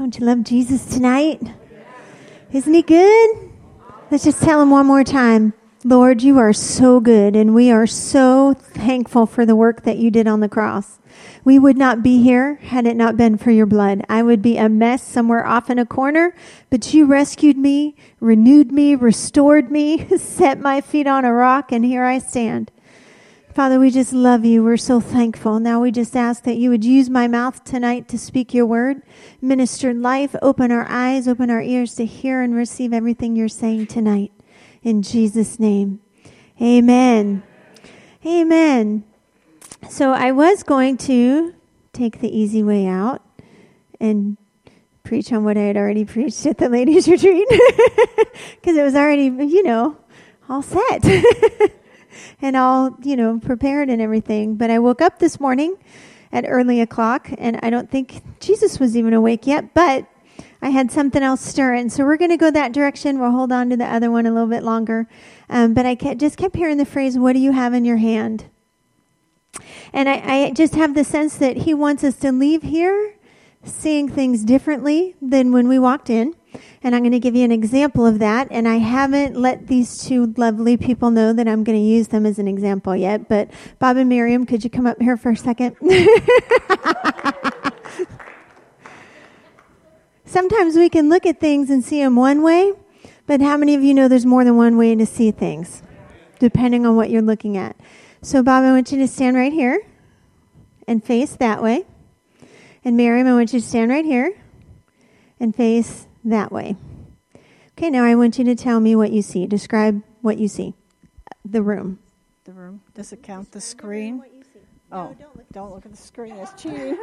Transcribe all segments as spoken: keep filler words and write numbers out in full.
Don't you love Jesus tonight? Isn't he good? Let's just tell him one more time. Lord, you are so good, and we are so thankful for the work that you did on the cross. We would not be here had it not been for your blood. I would be a mess somewhere off in a corner, but you rescued me, renewed me, restored me, set my feet on a rock, and here I stand. Father, we just love you. We're so thankful. Now we just ask that you would use my mouth tonight to speak your word, minister life, open our eyes, open our ears to hear and receive everything you're saying tonight. In Jesus' name, amen. Amen. So I was going to take the easy way out and preach on what I had already preached at the ladies' retreat because it was already, you know, all set and all, you know, prepared and everything. But I woke up this morning at early o'clock, and I don't think Jesus was even awake yet, but I had something else stirring. So we're going to go that direction. We'll hold on to the other one a little bit longer. Um, but I kept, just kept hearing the phrase, what do you have in your hand? And I, I just have the sense that he wants us to leave here seeing things differently than when we walked in. And I'm going to give you an example of that. And I haven't let these two lovely people know that I'm going to use them as an example yet. But Bob and Miriam, could you come up here for a second? Sometimes we can look at things and see them one way. But how many of you know there's more than one way to see things, depending on what you're looking at? So, Bob, I want you to stand right here and face that way. And, Miriam, I want you to stand right here and face that way. Okay, now I want you to tell me what you see. Describe what you see. The room. The room. Does it count? Describe the screen? What you see. Oh, no, don't, look don't look at the screen. That's cheating.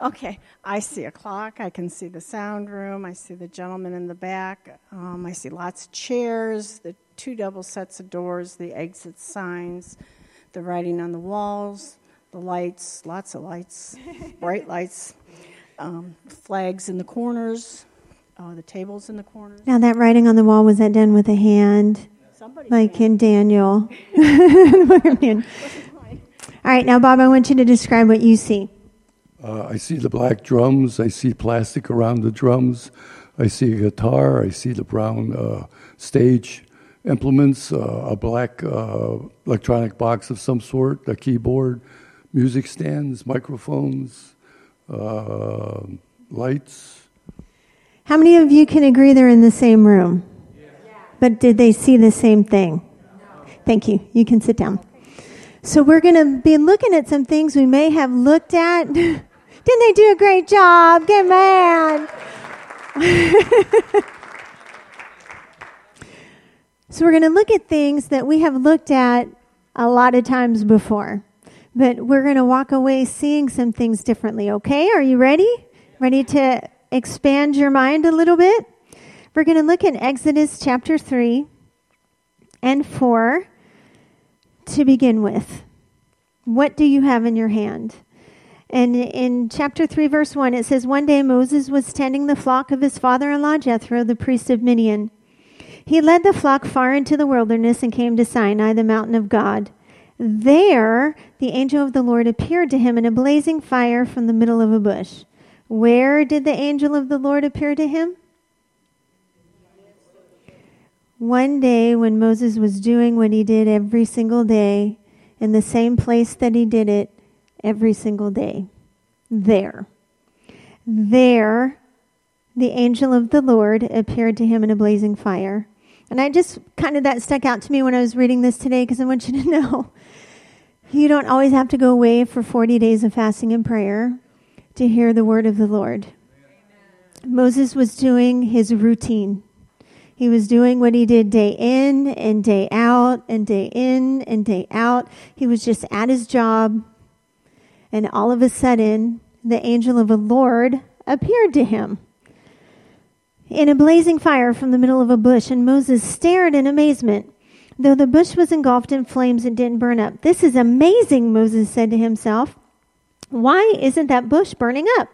Okay, I see a clock. I can see the sound room. I see the gentleman in the back. Um, I see lots of chairs, the two double sets of doors, the exit signs, the writing on the walls, the lights, lots of lights, bright lights, um, flags in the corners, uh, the tables in the corners. Now that writing on the wall, was that done with a hand? Somebody like did. In Daniel. All right, now, Bob, I want you to describe what you see. Uh, I see the black drums. I see plastic around the drums. I see a guitar. I see the brown uh, stage implements, uh, a black uh, electronic box of some sort, a keyboard, music stands, microphones, uh, lights. How many of you can agree they're in the same room? Yeah. Yeah. But did they see the same thing? No. Thank you. You can sit down. So we're going to be looking at some things we may have looked at. Didn't they do a great job? Good man. So we're going to look at things that we have looked at a lot of times before, but we're going to walk away seeing some things differently, okay? Are you ready? Ready to expand your mind a little bit? We're going to look at Exodus chapter three and four to begin with. What do you have in your hand? And in chapter three, verse one, it says, "One day Moses was tending the flock of his father-in-law Jethro, the priest of Midian. He led the flock far into the wilderness and came to Sinai, the mountain of God. There, the angel of the Lord appeared to him in a blazing fire from the middle of a bush." Where did the angel of the Lord appear to him? One day when Moses was doing what he did every single day, in the same place that he did it every single day. There. There, the angel of the Lord appeared to him in a blazing fire. And I just kind of that stuck out to me when I was reading this today, because I want you to know you don't always have to go away for forty days of fasting and prayer to hear the word of the Lord. Amen. Moses was doing his routine. He was doing what he did day in and day out and day in and day out. He was just at his job. And all of a sudden, the angel of the Lord appeared to him in a blazing fire from the middle of a bush, and Moses stared in amazement. Though the bush was engulfed in flames, it didn't burn up. "This is amazing," Moses said to himself. "Why isn't that bush burning up?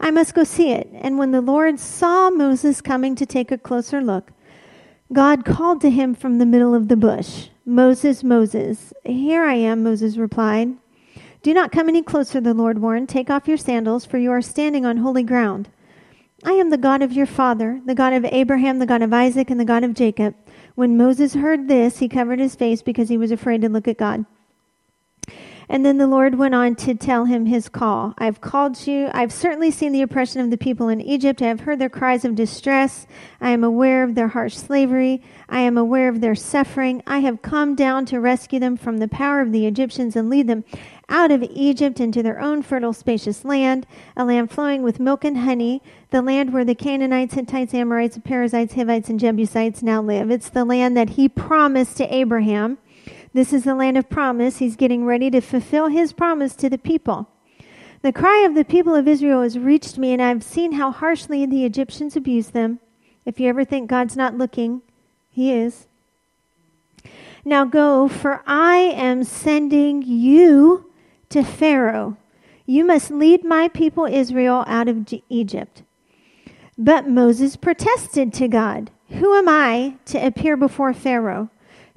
I must go see it." And when the Lord saw Moses coming to take a closer look, God called to him from the middle of the bush, "Moses, Moses." "Here I am," Moses replied. "Do not come any closer," the Lord warned. "Take off your sandals, for you are standing on holy ground. I am the God of your father, the God of Abraham, the God of Isaac, and the God of Jacob. When Moses heard this, he covered his face because he was afraid to look at God. And then the Lord went on to tell him his call. I've called you. I've certainly seen the oppression of the people in Egypt. I have heard their cries of distress. I am aware of their harsh slavery. I am aware of their suffering. I have come down to rescue them from the power of the Egyptians and lead them out of Egypt into their own fertile, spacious land, a land flowing with milk and honey, the land where the Canaanites, Hittites, Amorites, Perizzites, Hivites, and Jebusites now live. It's the land that he promised to Abraham. This is the land of promise. He's getting ready to fulfill his promise to the people. The cry of the people of Israel has reached me, and I've seen how harshly the Egyptians abuse them. If you ever think God's not looking, he is. Now go, for I am sending you to Pharaoh. You must lead my people Israel out of Egypt. But Moses protested to God, who am I to appear before Pharaoh?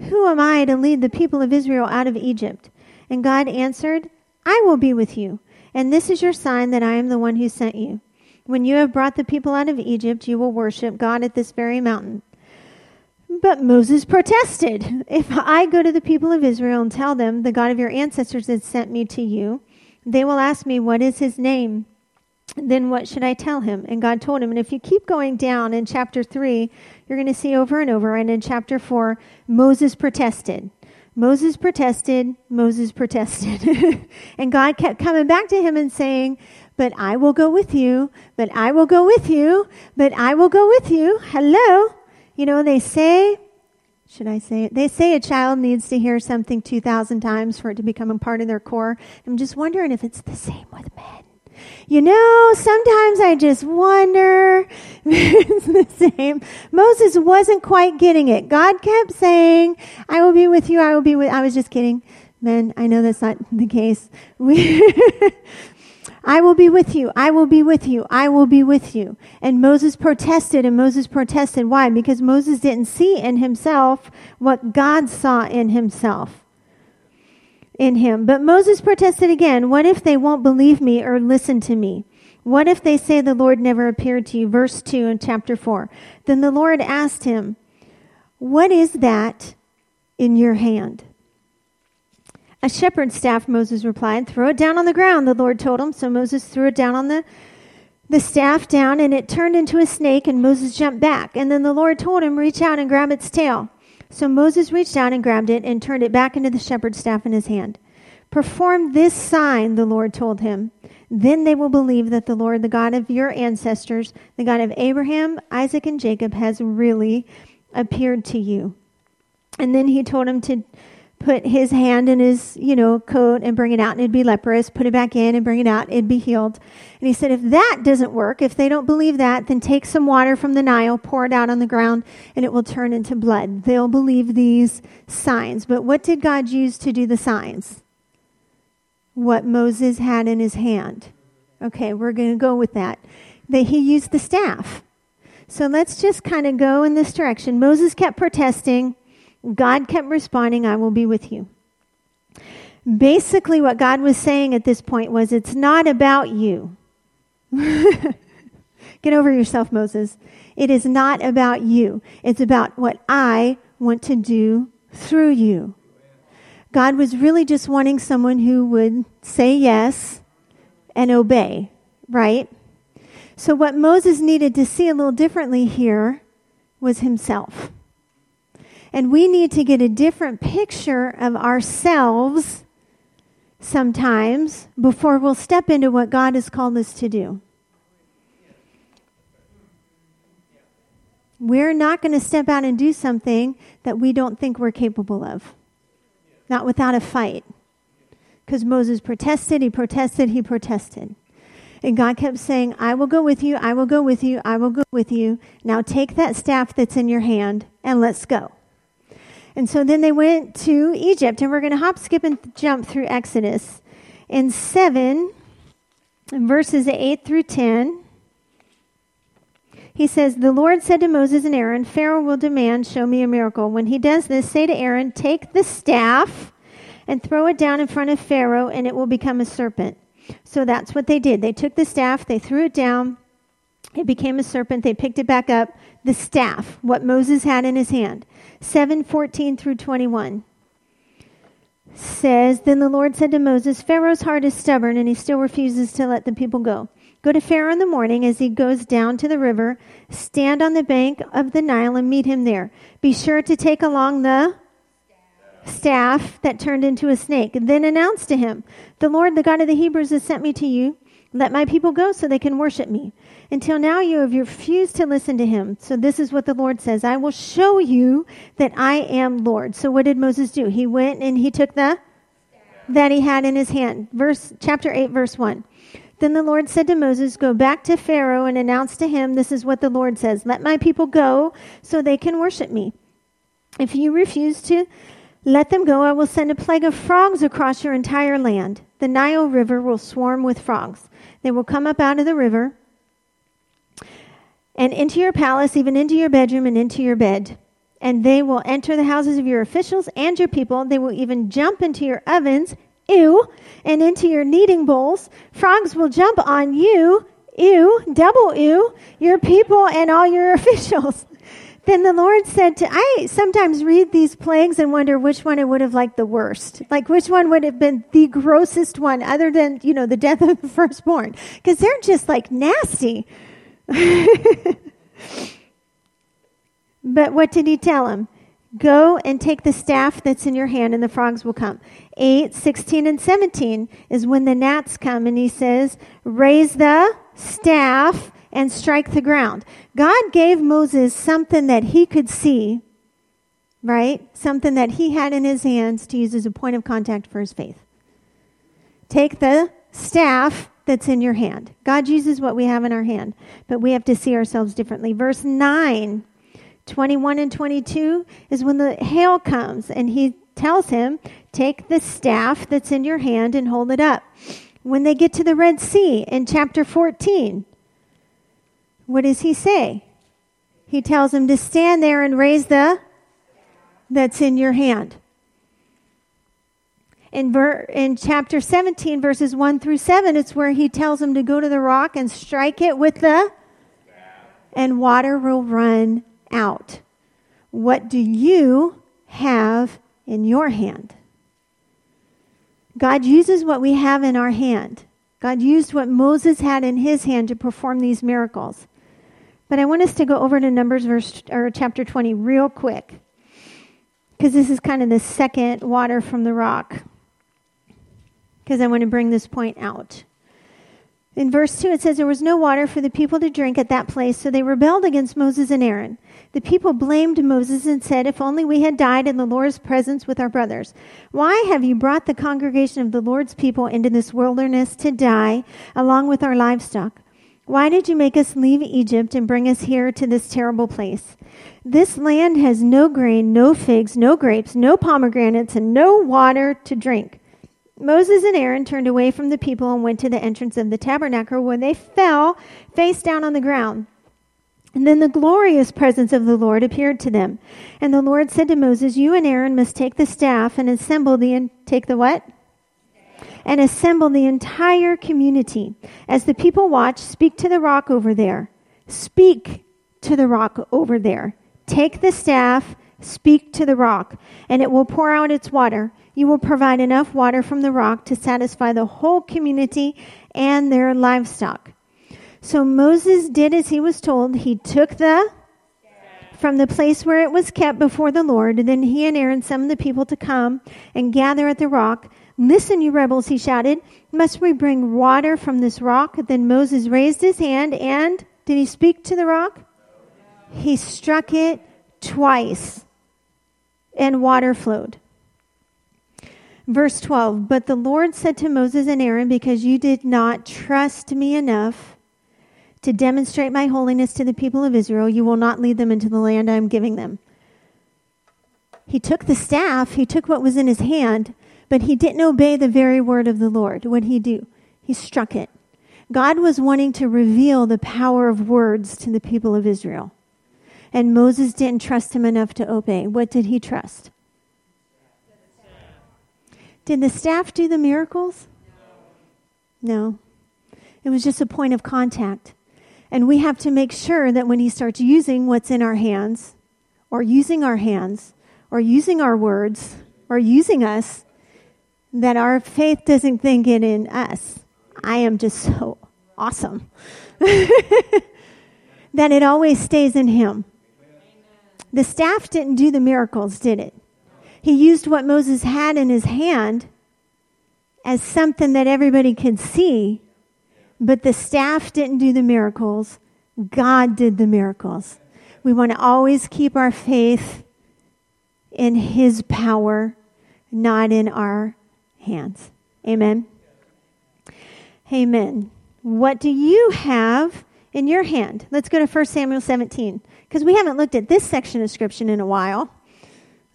Who am I to lead the people of Israel out of Egypt? And God answered, I will be with you, and this is your sign that I am the one who sent you. When you have brought the people out of Egypt, you will worship God at this very mountain. But Moses protested, if I go to the people of Israel and tell them, the God of your ancestors has sent me to you, they will ask me, what is his name? Then what should I tell him? And God told him. And if you keep going down in chapter three, you're going to see over and over. And in chapter four, Moses protested. Moses protested. Moses protested. And God kept coming back to him and saying, but I will go with you. But I will go with you. But I will go with you. Hello. You know, they say, should I say it? They say a child needs to hear something two thousand times for it to become a part of their core. I'm just wondering if it's the same with men. You know, sometimes I just wonder it's the same. Moses wasn't quite getting it. God kept saying, I will be with you, I will be with I was just kidding. Men, I know that's not the case. We I will be with you, I will be with you, I will be with you. And Moses protested, and Moses protested. Why? Because Moses didn't see in himself what God saw in himself. in him. But Moses protested again. What if they won't believe me or listen to me? What if they say the Lord never appeared to you? Verse two in chapter four. Then the Lord asked him, what is that in your hand? A shepherd's staff, Moses replied. Throw it down on the ground, the Lord told him. So Moses threw it down on the the staff down, and it turned into a snake, and Moses jumped back. And then the Lord told him, reach out and grab its tail. So Moses reached out and grabbed it and turned it back into the shepherd's staff in his hand. Perform this sign, the Lord told him. Then they will believe that the Lord, the God of your ancestors, the God of Abraham, Isaac, and Jacob, has really appeared to you. And then he told him to put his hand in his, you know, coat and bring it out, and it'd be leprous. Put it back in and bring it out, it'd be healed. And he said, if that doesn't work, if they don't believe that, then take some water from the Nile, pour it out on the ground, and it will turn into blood. They'll believe these signs. But what did God use to do the signs? What Moses had in his hand. Okay, we're going to go with that. That he used the staff. So let's just kind of go in this direction. Moses kept protesting. God kept responding, I will be with you. Basically, what God was saying at this point was, it's not about you. Get over yourself, Moses. It is not about you. It's about what I want to do through you. God was really just wanting someone who would say yes and obey, right? So what Moses needed to see a little differently here was himself. And we need to get a different picture of ourselves sometimes before we'll step into what God has called us to do. We're not going to step out and do something that we don't think we're capable of. Not without a fight. Because Moses protested, he protested, he protested. And God kept saying, I will go with you, I will go with you, I will go with you. Now take that staff that's in your hand and let's go. And so then they went to Egypt, and we're going to hop, skip, and jump through Exodus. In seven, verses eight through ten, he says, the Lord said to Moses and Aaron, Pharaoh will demand, show me a miracle. When he does this, say to Aaron, take the staff and throw it down in front of Pharaoh, and it will become a serpent. So that's what they did. They took the staff, they threw it down, It became a serpent. They picked it back up. The staff, what Moses had in his hand. seven fourteen through twenty-one says, Then the Lord said to Moses, Pharaoh's heart is stubborn, and he still refuses to let the people go. Go to Pharaoh in the morning as he goes down to the river. Stand on the bank of the Nile and meet him there. Be sure to take along the staff that turned into a snake. Then announce to him, The Lord, the God of the Hebrews, has sent me to you. Let my people go so they can worship me. Until now you have refused to listen to him. So this is what the Lord says. I will show you that I am Lord. So what did Moses do? He went and he took the that he had in his hand. Verse chapter eight, verse one. Then the Lord said to Moses, Go back to Pharaoh and announce to him, This is what the Lord says. Let my people go so they can worship me. If you refuse to let them go, I will send a plague of frogs across your entire land. The Nile River will swarm with frogs. They will come up out of the river and into your palace, even into your bedroom and into your bed. And they will enter the houses of your officials and your people. They will even jump into your ovens, ew, and into your kneading bowls. Frogs will jump on you, ew, double ew, your people and all your officials. Then the Lord said to, I sometimes read these plagues and wonder which one I would have liked the worst. Like which one would have been the grossest one other than, you know, the death of the firstborn. Because they're just like nasty. But what did he tell him? Go and take the staff that's in your hand and the frogs will come. eight, sixteen, and seventeen is when the gnats come and he says, raise the staff and strike the ground. God gave Moses something that he could see, right? Something that he had in his hands to use as a point of contact for his faith. Take the staff that's in your hand. God uses what we have in our hand, but we have to see ourselves differently. Verse nine, twenty-one and twenty-two is when the hail comes and he tells him, take the staff that's in your hand and hold it up. When they get to the Red Sea in chapter fourteen, what does he say? He tells him to stand there and raise the that's in your hand. In, ver, in chapter seventeen, verses one through seven, it's where he tells him to go to the rock and strike it with the and water will run out. What do you have in your hand? God uses what we have in our hand. God used what Moses had in his hand to perform these miracles. But I want us to go over to Numbers verse or chapter twenty real quick, because this is kind of the second water from the rock, because I want to bring this point out. In verse two, it says, There was no water for the people to drink at that place, so they rebelled against Moses and Aaron. The people blamed Moses and said, If only we had died in the Lord's presence with our brothers. Why have you brought the congregation of the Lord's people into this wilderness to die, along with our livestock? Why did you make us leave Egypt and bring us here to this terrible place? This land has no grain, no figs, no grapes, no pomegranates, and no water to drink. Moses and Aaron turned away from the people and went to the entrance of the tabernacle, where they fell face down on the ground. And then the glorious presence of the Lord appeared to them. And the Lord said to Moses, You and Aaron must take the staff and assemble the... In- take the what? and assemble the entire community. As the people watch, speak to the rock over there. Speak to the rock over there. Take the staff, speak to the rock, and it will pour out its water. You will provide enough water from the rock to satisfy the whole community and their livestock. So Moses did as he was told. He took the from the place where it was kept before the Lord, and then he and Aaron summoned the people to come and gather at the rock. Listen, you rebels, he shouted. Must we bring water from this rock? Then Moses raised his hand and, did he speak to the rock? No. He struck it twice and water flowed. Verse twelve, But the Lord said to Moses and Aaron, Because you did not trust me enough to demonstrate my holiness to the people of Israel, you will not lead them into the land I am giving them. He took the staff, he took what was in his hand, but he didn't obey the very word of the Lord. What did he do? He struck it. God was wanting to reveal the power of words to the people of Israel. And Moses didn't trust him enough to obey. What did he trust? Did the staff do the miracles? No. No. It was just a point of contact. And we have to make sure that when he starts using what's in our hands, or using our hands, or using our words, or using us, that our faith doesn't think it in us. I am just so awesome. That it always stays in him. The staff didn't do the miracles, did it? He used what Moses had in his hand as something that everybody could see, but the staff didn't do the miracles. God did the miracles. We want to always keep our faith in his power, not in our hands. Amen. Amen. What do you have in your hand? Let's go to First Samuel seventeen, because we haven't looked at this section of Scripture in a while.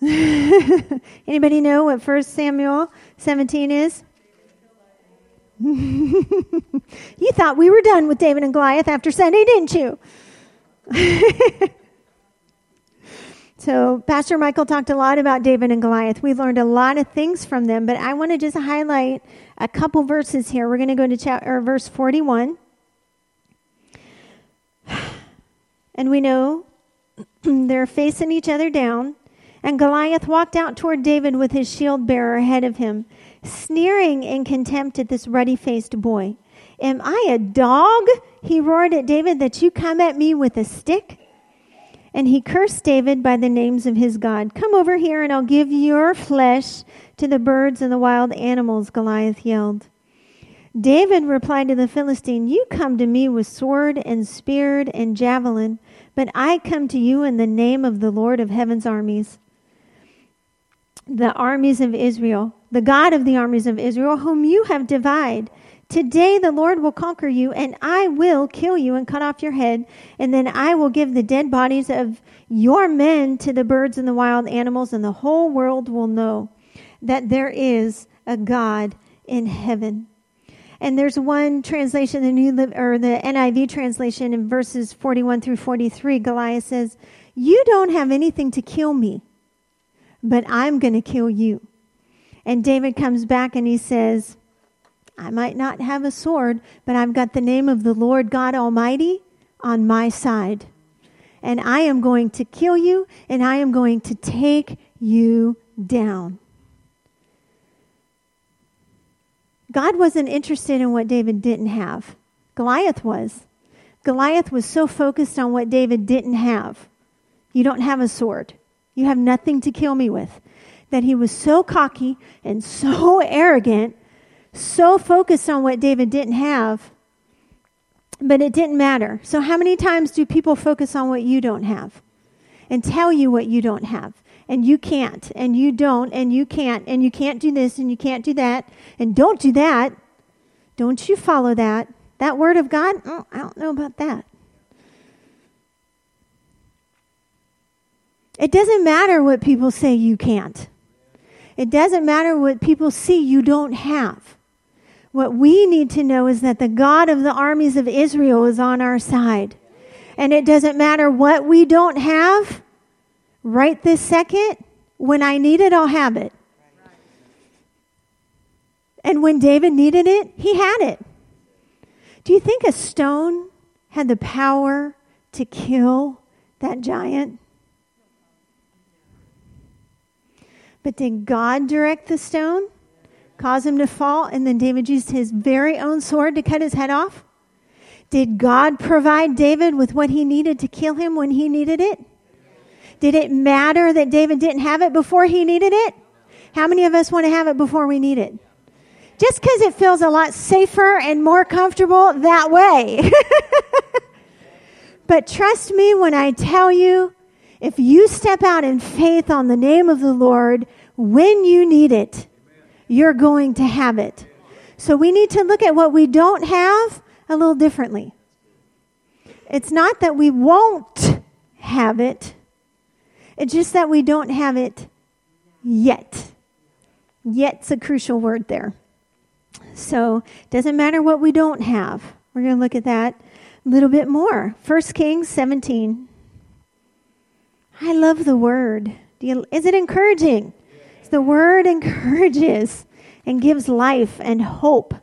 Anybody know what First Samuel seventeen is? You thought we were done with David and Goliath after Sunday, didn't you? So Pastor Michael talked a lot about David and Goliath. We learned a lot of things from them, but I want to just highlight a couple verses here. We're going to go to chapter, verse forty-one. And we know they're facing each other down. And Goliath walked out toward David with his shield bearer ahead of him, sneering in contempt at this ruddy-faced boy. Am I a dog? He roared at David, that you come at me with a stick? And he cursed David by the names of his God. Come over here and I'll give your flesh to the birds and the wild animals, Goliath yelled. David replied to the Philistine, you come to me with sword and spear and javelin, but I come to you in the name of the Lord of heaven's armies. The armies of Israel, the God of the armies of Israel, whom you have defied. Today the Lord will conquer you, and I will kill you and cut off your head, and then I will give the dead bodies of your men to the birds and the wild animals, and the whole world will know that there is a God in heaven. And there's one translation, the new or the N I V translation, in verses forty-one through forty-three. Goliath says, "You don't have anything to kill me, but I'm going to kill you." And David comes back and he says, I might not have a sword, but I've got the name of the Lord God Almighty on my side. And I am going to kill you, and I am going to take you down. God wasn't interested in what David didn't have. Goliath was. Goliath was so focused on what David didn't have. You don't have a sword. You have nothing to kill me with. That he was so cocky and so arrogant, so focused on what David didn't have, but it didn't matter. So how many times do people focus on what you don't have and tell you what you don't have? And you can't, and you don't, and you can't, and you can't do this, and you can't do that, and don't do that. Don't you follow that. That word of God, oh, I don't know about that. It doesn't matter what people say you can't. It doesn't matter what people see you don't have. What we need to know is that the God of the armies of Israel is on our side. And it doesn't matter what we don't have right this second. When I need it, I'll have it. And when David needed it, he had it. Do you think a stone had the power to kill that giant? But did God direct the stone, cause him to fall, and then David used his very own sword to cut his head off? Did God provide David with what he needed to kill him when he needed it? Did it matter that David didn't have it before he needed it? How many of us want to have it before we need it? Just because it feels a lot safer and more comfortable that way. But trust me when I tell you, if you step out in faith on the name of the Lord, when you need it, you're going to have it. So we need to look at what we don't have a little differently. It's not that we won't have it. It's just that we don't have it yet. Yet's a crucial word there. So it doesn't matter what we don't have. We're going to look at that a little bit more. First Kings seventeen. I love the word. Do you, is it encouraging? Yes. The word encourages and gives life and hope.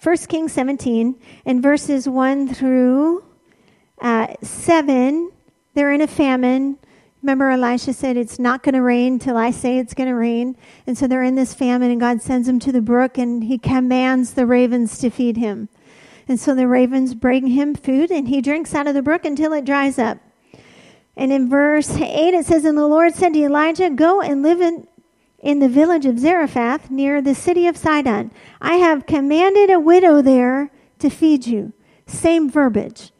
First Kings seventeen, in verses one through seven, they're in a famine. Remember, Elisha said, it's not going to rain till I say it's going to rain. And so they're in this famine, and God sends them to the brook, and he commands the ravens to feed him. And so the ravens bring him food, and he drinks out of the brook until it dries up. And in verse eight, it says, and the Lord said to Elijah, go and live in, in the village of Zarephath near the city of Sidon. I have commanded a widow there to feed you. Same verbiage.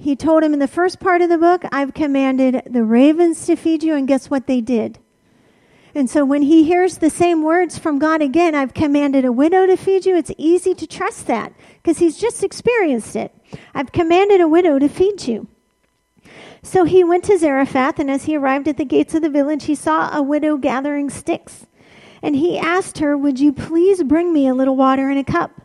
He told him in the first part of the book, I've commanded the ravens to feed you, and guess what they did? And so when he hears the same words from God again, I've commanded a widow to feed you, it's easy to trust that because he's just experienced it. I've commanded a widow to feed you. So he went to Zarephath, and as he arrived at the gates of the village, he saw a widow gathering sticks. And he asked her, would you please bring me a little water in a cup?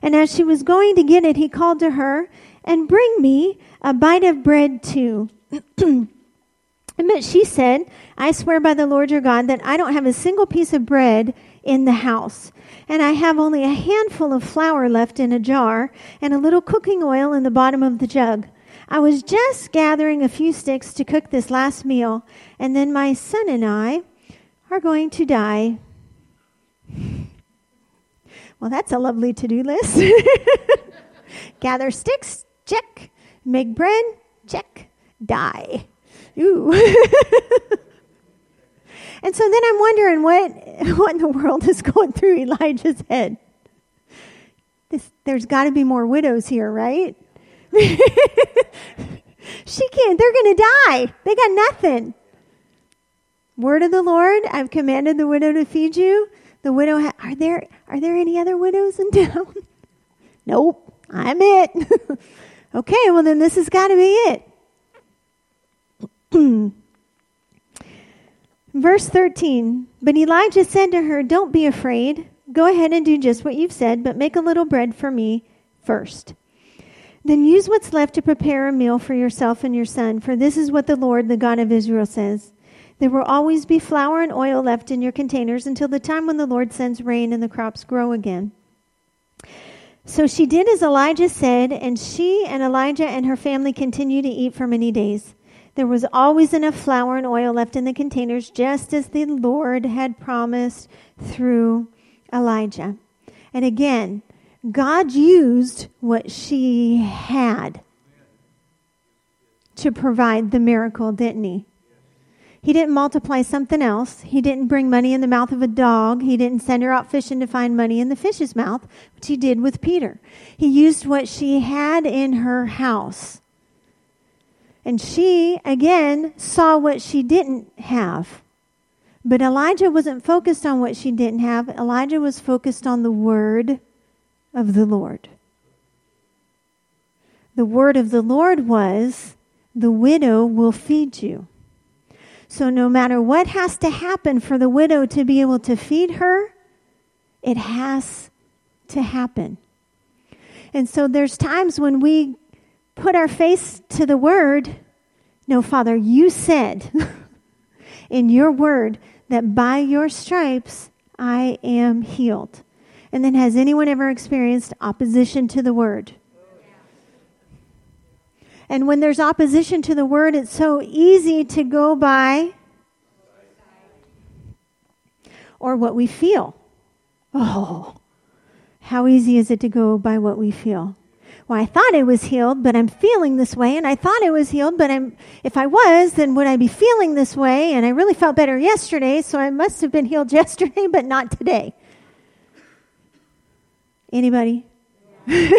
And as she was going to get it, he called to her, and bring me a bite of bread too. But she said, I swear by the Lord your God that I don't have a single piece of bread in the house, and I have only a handful of flour left in a jar and a little cooking oil in the bottom of the jug. I was just gathering a few sticks to cook this last meal, and then my son and I are going to die. Well, that's a lovely to-do list. Gather sticks, check. Make bread, check. Die. Ooh. And so then I'm wondering what, what in the world is going through Elijah's head. This, there's got to be more widows here, right? She can't. They're going to die. They got nothing. Word of the Lord, I've commanded the widow to feed you. The widow, ha- are there are there any other widows in town? Nope. I'm it. Okay, well then this has got to be it. Verse thirteen, but Elijah said to her, don't be afraid. Go ahead and do just what you've said, but make a little bread for me first. Then use what's left to prepare a meal for yourself and your son, for this is what the Lord, the God of Israel, says. There will always be flour and oil left in your containers until the time when the Lord sends rain and the crops grow again. So she did as Elijah said, and she and Elijah and her family continued to eat for many days. There was always enough flour and oil left in the containers, just as the Lord had promised through Elijah. And again, God used what she had to provide the miracle, didn't he? He didn't multiply something else. He didn't bring money in the mouth of a dog. He didn't send her out fishing to find money in the fish's mouth, which he did with Peter. He used what she had in her house. And she, again, saw what she didn't have. But Elijah wasn't focused on what she didn't have. Elijah was focused on the word of the Lord. The word of the Lord was, the widow will feed you. So no matter what has to happen for the widow to be able to feed her, it has to happen. And so there's times when we put our face to the word. No, Father, you said in your word that by your stripes I am healed. And then has anyone ever experienced opposition to the word? And when there's opposition to the word, it's so easy to go by or what we feel. Oh, how easy is it to go by what we feel? Well, I thought I was healed, but I'm feeling this way, and I thought I was healed, but I'm if I was, then would I be feeling this way? And I really felt better yesterday, so I must have been healed yesterday, but not today. Anybody? Yeah.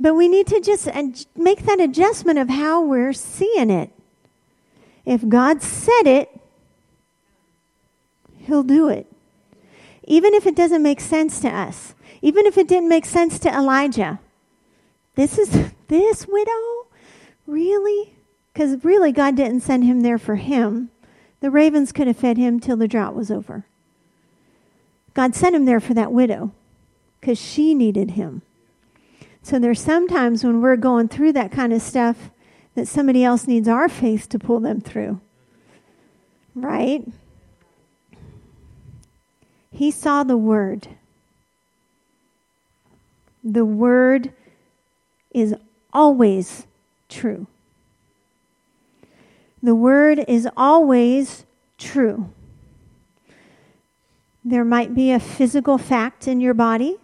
But we need to just make that adjustment of how we're seeing it. If God said it, he'll do it. Even if it doesn't make sense to us. Even if it didn't make sense to Elijah. This is this widow? Really? Because really God didn't send him there for him. The ravens could have fed him till the drought was over. God sent him there for that widow because she needed him. So there's sometimes when we're going through that kind of stuff that somebody else needs our faith to pull them through, right? He saw the word. The word is always true. The word is always true. There might be a physical fact in your body.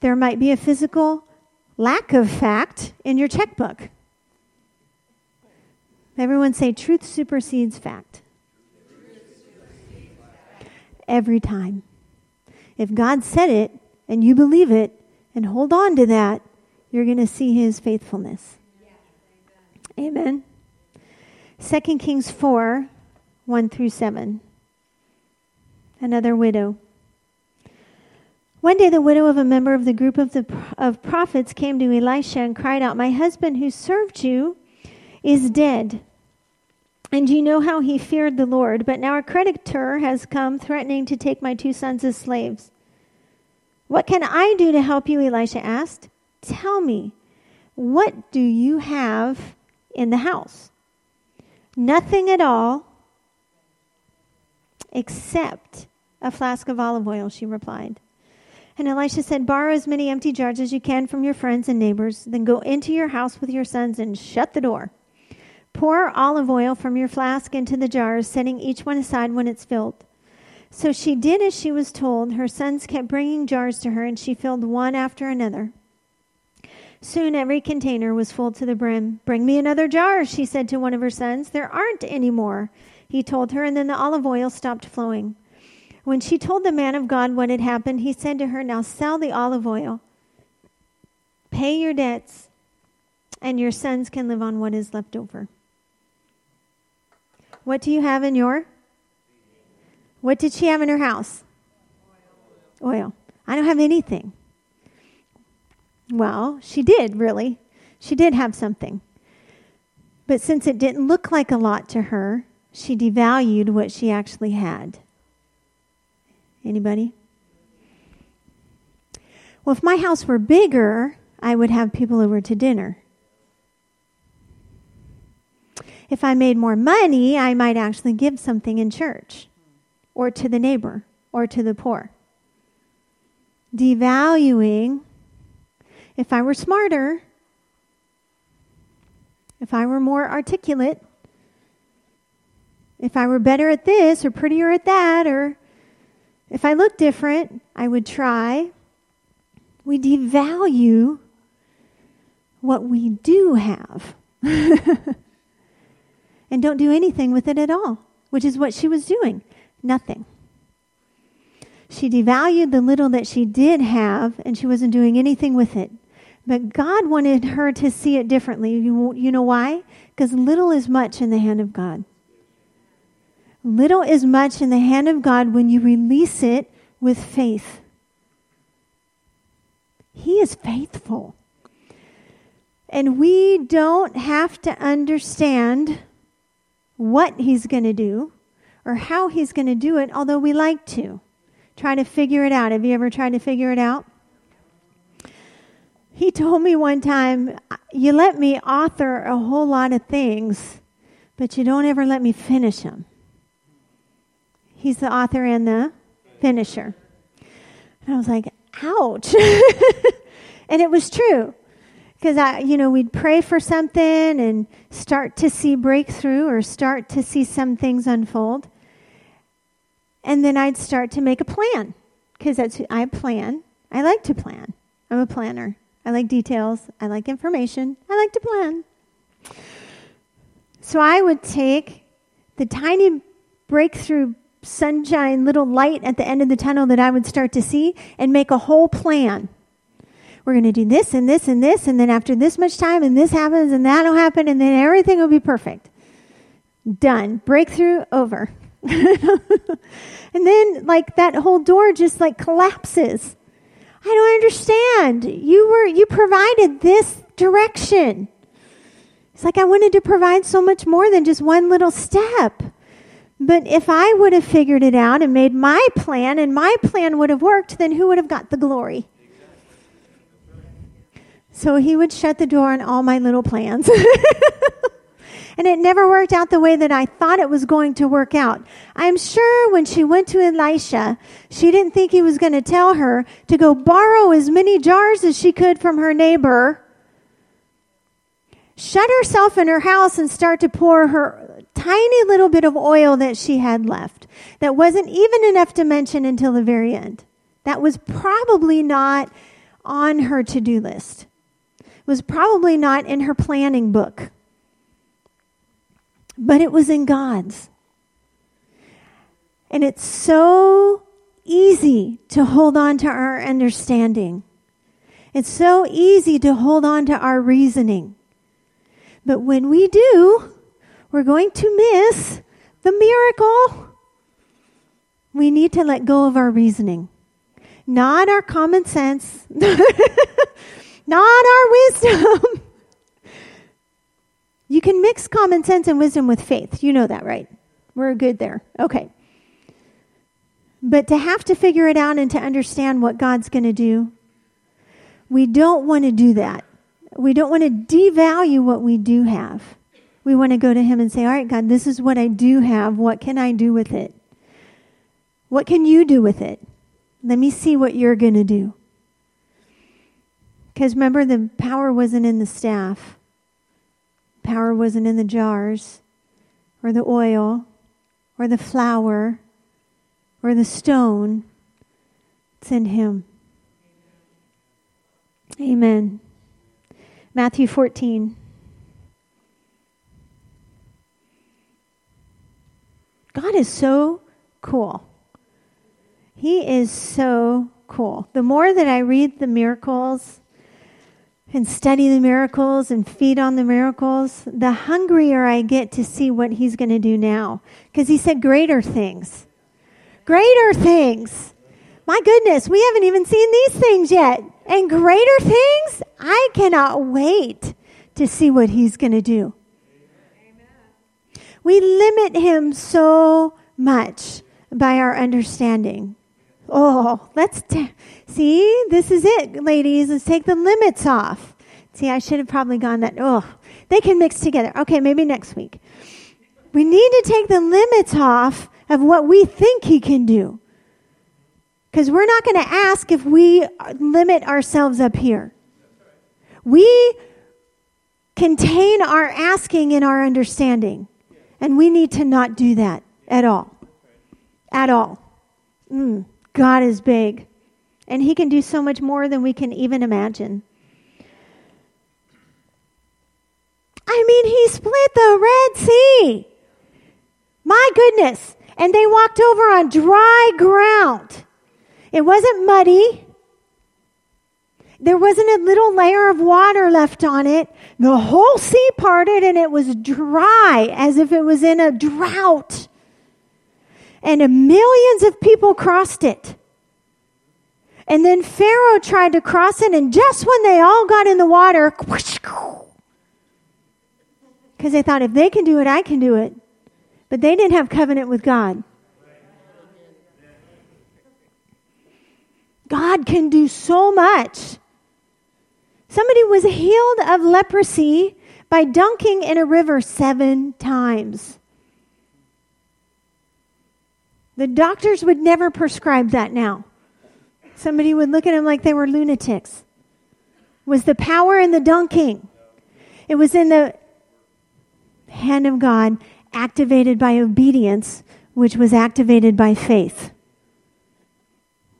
There might be a physical lack of fact in your checkbook. Everyone say, truth supersedes fact. Every time. If God said it, and you believe it, and hold on to that, you're going to see his faithfulness. Amen. Second Kings four, one through seven. Another widow. One day the widow of a member of the group of the of prophets came to Elisha and cried out, "My husband who served you is dead, and you know how he feared the Lord, but now a creditor has come threatening to take my two sons as slaves." "What can I do to help you?" Elisha asked. "Tell me, what do you have in the house?" "Nothing at all except a flask of olive oil," she replied. And Elisha said, "Borrow as many empty jars as you can from your friends and neighbors. Then go into your house with your sons and shut the door. Pour olive oil from your flask into the jars, setting each one aside when it's filled." So she did as she was told. Her sons kept bringing jars to her, and she filled one after another. Soon every container was full to the brim. "Bring me another jar," she said to one of her sons. "There aren't any more," he told her, and then the olive oil stopped flowing. When she told the man of God what had happened, he said to her, "Now sell the olive oil, pay your debts, and your sons can live on what is left over." What do you have in your? What did she have in her house? Oil. Oil. I don't have anything. Well, she did, really. She did have something. But since it didn't look like a lot to her, she devalued what she actually had. Anybody? Well, if my house were bigger, I would have people over to dinner. If I made more money, I might actually give something in church or to the neighbor or to the poor. Devaluing. If I were smarter, if I were more articulate, if I were better at this or prettier at that, or if I looked different, I would try. We devalue what we do have and don't do anything with it at all, which is what she was doing. Nothing. She devalued the little that she did have, and she wasn't doing anything with it. But God wanted her to see it differently. You, you know why? Because little is much in the hand of God. Little is much in the hand of God when you release it with faith. He is faithful. And we don't have to understand what he's going to do or how he's going to do it, although we like to try to figure it out. Have you ever tried to figure it out? He told me one time, "You let me author a whole lot of things, but you don't ever let me finish them." He's the author and the finisher. And I was like, ouch. And it was true. Because, I, you know, we'd pray for something and start to see breakthrough or start to see some things unfold. And then I'd start to make a plan. Because that's I plan. I like to plan. I'm a planner. I like details. I like information. I like to plan. So I would take the tiny breakthrough sunshine, little light at the end of the tunnel that I would start to see, and make a whole plan. We're going to do this and this and this, and then after this much time, and this happens, and that'll happen, and then everything will be perfect. Done. Breakthrough over. And then, like, that whole door just, like, collapses. I don't understand. You were, you provided this direction. It's like I wanted to provide so much more than just one little step. But if I would have figured it out and made my plan, and my plan would have worked, then who would have got the glory? So he would shut the door on all my little plans. and it never worked out the way that I thought it was going to work out. I'm sure when she went to Elisha, she didn't think he was going to tell her to go borrow as many jars as she could from her neighbor, shut herself in her house, and start to pour her tiny little bit of oil that she had left that wasn't even enough to mention until the very end. That was probably not on her to-do list. It was probably not in her planning book. But it was in God's. And it's so easy to hold on to our understanding. It's so easy to hold on to our reasoning. But when we do, we're going to miss the miracle. We need to let go of our reasoning. Not our common sense. Not our wisdom. You can mix common sense and wisdom with faith. You know that, right? We're good there. Okay. But to have to figure it out and to understand what God's going to do, we don't want to do that. We don't want to devalue what we do have. We want to go to Him and say, all right, God, this is what I do have. What can I do with it? What can you do with it? Let me see what you're going to do. Because remember, the power wasn't in the staff. Power wasn't in the jars or the oil or the flour or the stone. It's in Him. Amen. Matthew fourteen. God is so cool. He is so cool. The more that I read the miracles and study the miracles and feed on the miracles, the hungrier I get to see what He's going to do now. Because He said greater things. Greater things. My goodness, we haven't even seen these things yet. And greater things? I cannot wait to see what He's going to do. Amen. We limit Him so much by our understanding. Oh, let's t- see, this is it, ladies. Let's take the limits off. See, I should have probably gone that. Oh, they can mix together. Okay, maybe next week. We need to take the limits off of what we think He can do. Because we're not going to ask if we limit ourselves up here. We contain our asking in our understanding. And we need to not do that at all. At all. Mm, God is big. And He can do so much more than we can even imagine. I mean, He split the Red Sea. My goodness. And they walked over on dry ground. It wasn't muddy. There wasn't a little layer of water left on it. The whole sea parted and it was dry as if it was in a drought. And millions of people crossed it. And then Pharaoh tried to cross it, and just when they all got in the water, because they thought, if they can do it, I can do it. But they didn't have covenant with God. God can do so much. Somebody was healed of leprosy by dunking in a river seven times. The doctors would never prescribe that now. Somebody would look at them like they were lunatics. It was the power in the dunking. It was in the hand of God, activated by obedience, which was activated by faith.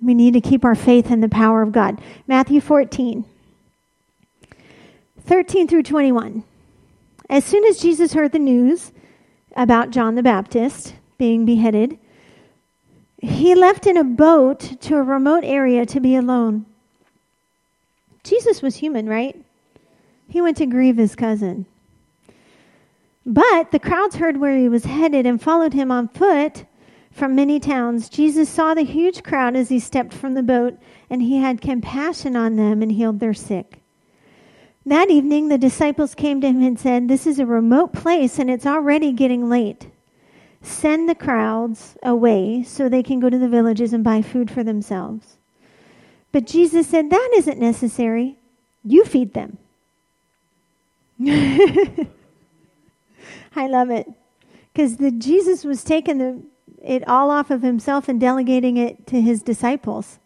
We need to keep our faith in the power of God. Matthew fourteen, thirteen through twenty-one. As soon as Jesus heard the news about John the Baptist being beheaded, He left in a boat to a remote area to be alone. Jesus was human, right? He went to grieve His cousin. But the crowds heard where He was headed and followed Him on foot from many towns. Jesus saw the huge crowd as He stepped from the boat, and He had compassion on them and healed their sick. That evening, the disciples came to Him and said, "This is a remote place, and it's already getting late. Send the crowds away so they can go to the villages and buy food for themselves." But Jesus said, "That isn't necessary. You feed them." I love it. Because the Jesus was taking the, it all off of himself and delegating it to his disciples.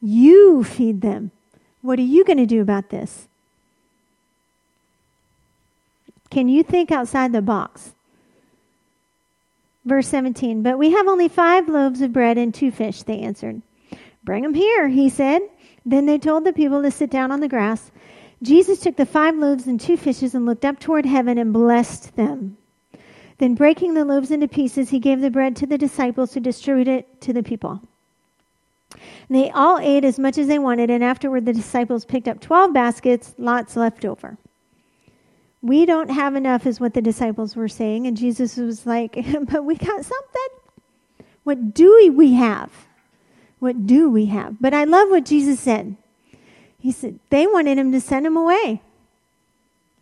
You feed them. What are you going to do about this? Can you think outside the box? Verse seventeen, but we have only five loaves of bread and two fish, they answered. Bring them here, he said. Then they told the people to sit down on the grass. Jesus took the five loaves and two fishes and looked up toward heaven and blessed them. Then breaking the loaves into pieces, he gave the bread to the disciples to distribute it to the people. And they all ate as much as they wanted, and afterward the disciples picked up twelve baskets, lots left over. We don't have enough is what the disciples were saying, and Jesus was like, but we got something. What do we have? What do we have? But I love what Jesus said. He said they wanted him to send him away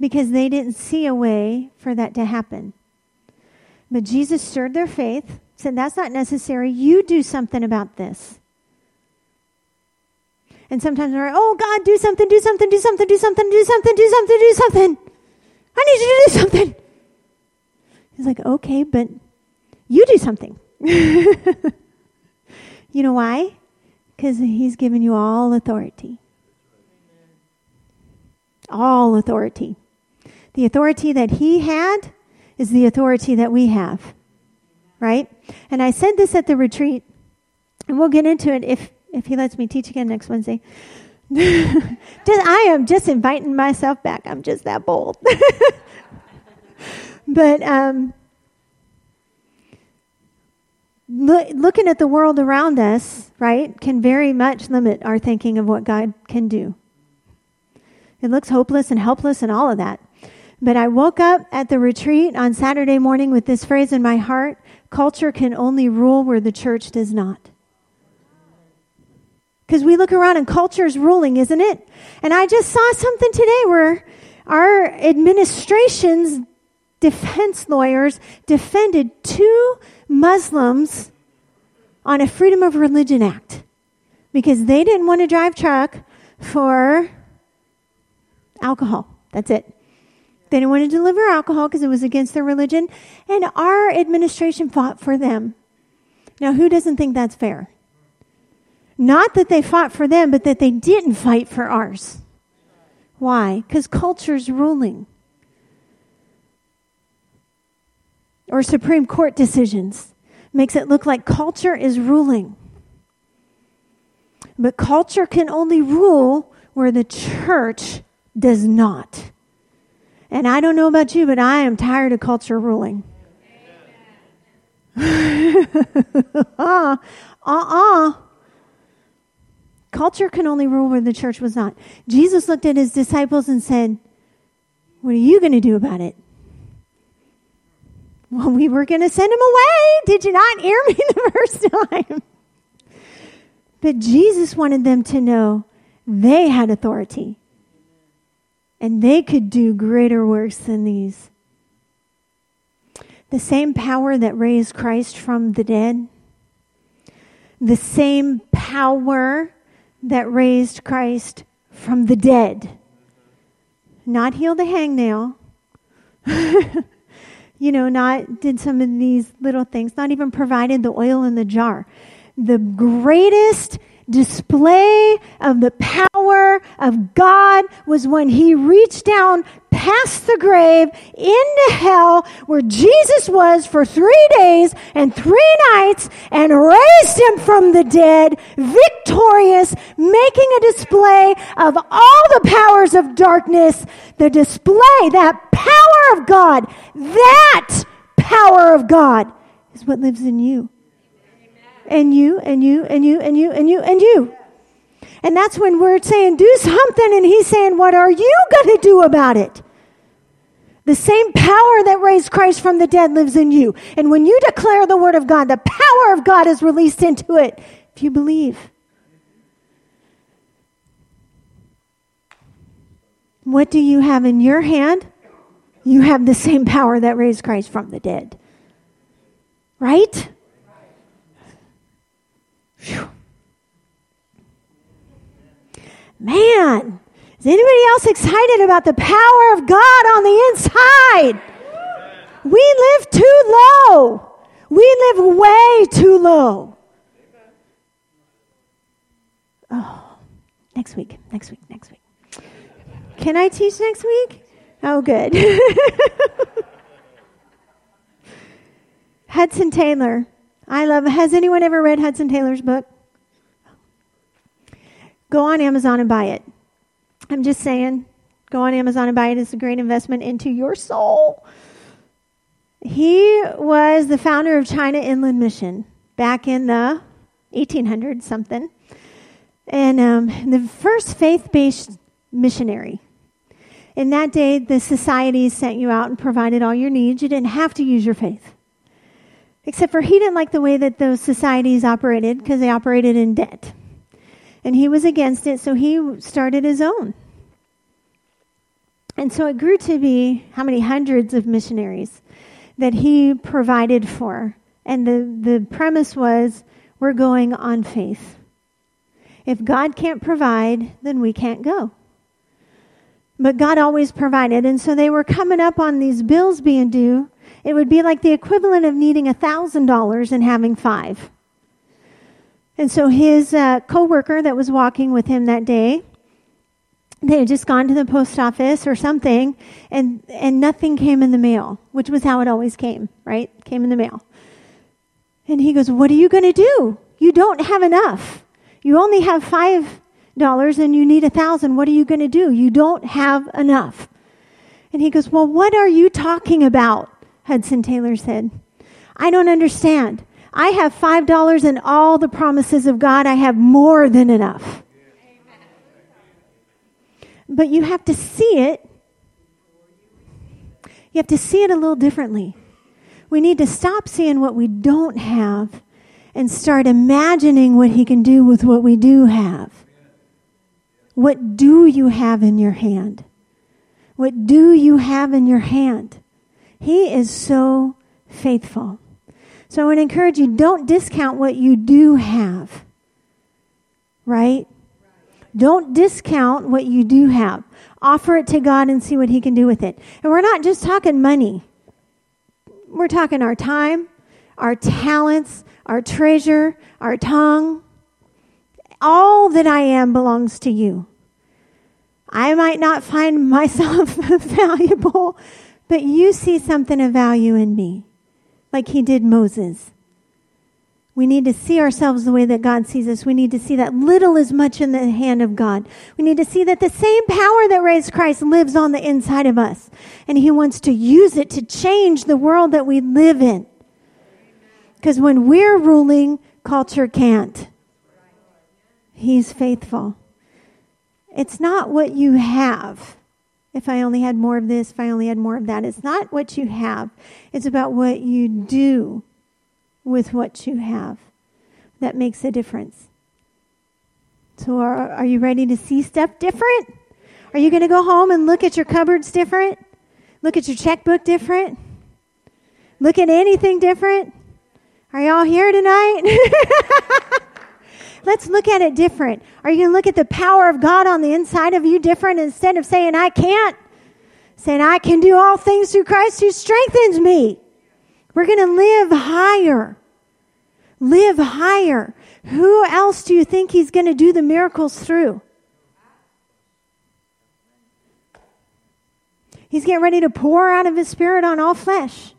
because they didn't see a way for that to happen. But Jesus stirred their faith, said that's not necessary. You do something about this. And sometimes we're like, oh, God, do something, do something, do something, do something, do something, do something, do something. I need you to do something. He's like, okay, but you do something. You know why? Because he's given you all authority. All authority. The authority that he had is the authority that we have. Right? And I said this at the retreat, and we'll get into it if, if he lets me teach again next Wednesday. Just, I am just inviting myself back. I'm just that bold. But um, look, looking at the world around us, right, can very much limit our thinking of what God can do. It looks hopeless and helpless and all of that. But I woke up at the retreat on Saturday morning with this phrase in my heart, culture can only rule where the church does not. Because we look around and culture is ruling, isn't it? And I just saw something today where our administration's defense lawyers defended two Muslims on a Freedom of Religion Act because they didn't want to drive truck for alcohol. That's it. They didn't want to deliver alcohol because it was against their religion. And our administration fought for them. Now, who doesn't think that's fair? Not that they fought for them, but that they didn't fight for ours. Why? Because culture's ruling. Or Supreme Court decisions. Makes it look like culture is ruling. But culture can only rule where the church does not. And I don't know about you, but I am tired of culture ruling. uh-uh. Uh-uh. Culture can only rule where the church was not. Jesus looked at his disciples and said, what are you going to do about it? Well, we were going to send him away. Did you not hear me the first time? But Jesus wanted them to know they had authority. And they could do greater works than these. The same power that raised Christ from the dead. The same power that raised Christ from the dead. Not healed a hangnail. You know, not did some of these little things. Not even provided the oil in the jar. The greatest display of the power of God was when he reached down past the grave into hell where Jesus was for three days and three nights and raised him from the dead, victorious, making a display of all the powers of darkness. The display, that power of God, that power of God is what lives in you. And you, and you, and you, and you, and you, and you. And that's when we're saying, do something, and he's saying, what are you going to do about it? The same power that raised Christ from the dead lives in you. And when you declare the word of God, the power of God is released into it, if you believe. What do you have in your hand? You have the same power that raised Christ from the dead. Right? Man, Is anybody else excited about the power of God on the inside? We live too low. We live way too low. Oh, next week, next week, next week. Can I teach next week? Oh, good. Hudson Taylor. I love, has anyone ever read Hudson Taylor's book? Go on Amazon and buy it. I'm just saying, go on Amazon and buy it. It's a great investment into your soul. He was the founder of China Inland Mission back in the eighteen hundreds something. And um, the first faith-based missionary. In that day, the society sent you out and provided all your needs. You didn't have to use your faith. Except for he didn't like the way that those societies operated because they operated in debt. And he was against it, so he started his own. And so it grew to be how many hundreds of missionaries that he provided for. And the, the premise was, we're going on faith. If God can't provide, then we can't go. But God always provided. And so they were coming up on these bills being due. It would be like the equivalent of needing one thousand dollars and having five. And so his uh, co-worker that was walking with him that day, they had just gone to the post office or something, and, and nothing came in the mail, which was how it always came, right? Came in the mail. And he goes, what are you going to do? You don't have enough. You only have five dollars and you need a thousand. What are you going to do? You don't have enough. And he goes, well, what are you talking about? Hudson Taylor said, I don't understand. I have five dollars and all the promises of God. I have more than enough. But you have to see it. You have to see it a little differently. We need to stop seeing what we don't have and start imagining what he can do with what we do have. What do you have in your hand? What do you have in your hand? He is so faithful. So I want to encourage you, don't discount what you do have. Right? Don't discount what you do have. Offer it to God and see what he can do with it. And we're not just talking money. We're talking our time, our talents, our treasure, our tongue. All that I am belongs to you. I might not find myself valuable, but you see something of value in me, like he did Moses. We need to see ourselves the way that God sees us. We need to see that little is much in the hand of God. We need to see that the same power that raised Christ lives on the inside of us, and he wants to use it to change the world that we live in. Because when we're ruling, culture can't. He's faithful. It's not what you have. If I only had more of this, if I only had more of that. It's not what you have. It's about what you do with what you have. That makes a difference. So are, are you ready to see stuff different? Are you going to go home and look at your cupboards different? Look at your checkbook different? Look at anything different? Are y'all here tonight? Let's look at it different. Are you going to look at the power of God on the inside of you different instead of saying, I can't? Saying, I can do all things through Christ who strengthens me. We're going to live higher. Live higher. Who else do you think he's going to do the miracles through? He's getting ready to pour out of his Spirit on all flesh.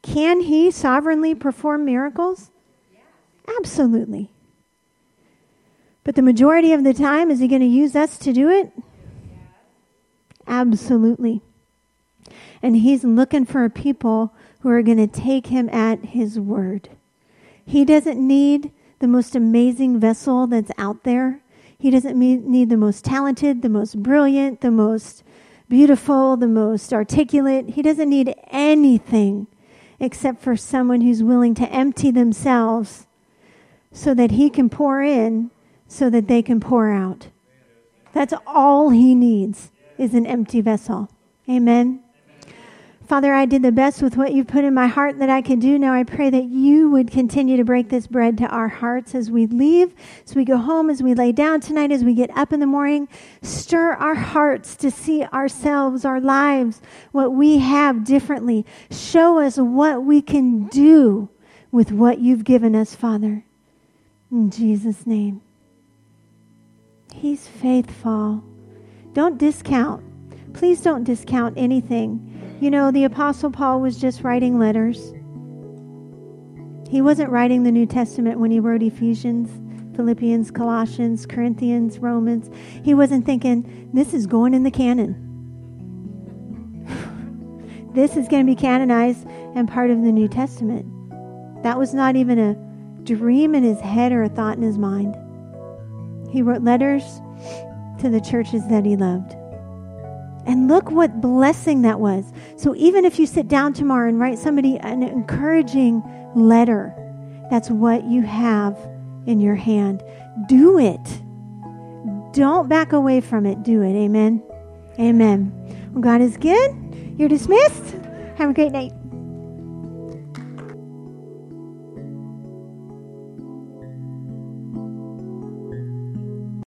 Can he sovereignly perform miracles? Absolutely. But the majority of the time, is he going to use us to do it? Absolutely. And he's looking for people who are going to take him at his word. He doesn't need the most amazing vessel that's out there. He doesn't need the most talented, the most brilliant, the most beautiful, the most articulate. He doesn't need anything. Except for someone who's willing to empty themselves so that he can pour in, so that they can pour out. That's all he needs is an empty vessel. Amen? Father, I did the best with what you put in my heart that I could do. Now I pray that you would continue to break this bread to our hearts as we leave, as we go home, as we lay down tonight, as we get up in the morning. Stir our hearts to see ourselves, our lives, what we have differently. Show us what we can do with what you've given us, Father. In Jesus' name. He's faithful. Don't discount. Please don't discount anything. You know, the Apostle Paul was just writing letters. He wasn't writing the New Testament when he wrote Ephesians, Philippians, Colossians, Corinthians, Romans. He wasn't thinking, this is going in the canon. This is going to be canonized and part of the New Testament. That was not even a dream in his head or a thought in his mind. He wrote letters to the churches that he loved. And look what blessing that was. So even if you sit down tomorrow and write somebody an encouraging letter, that's what you have in your hand. Do it. Don't back away from it. Do it. Amen. Amen. Well, God is good. You're dismissed. Have a great night.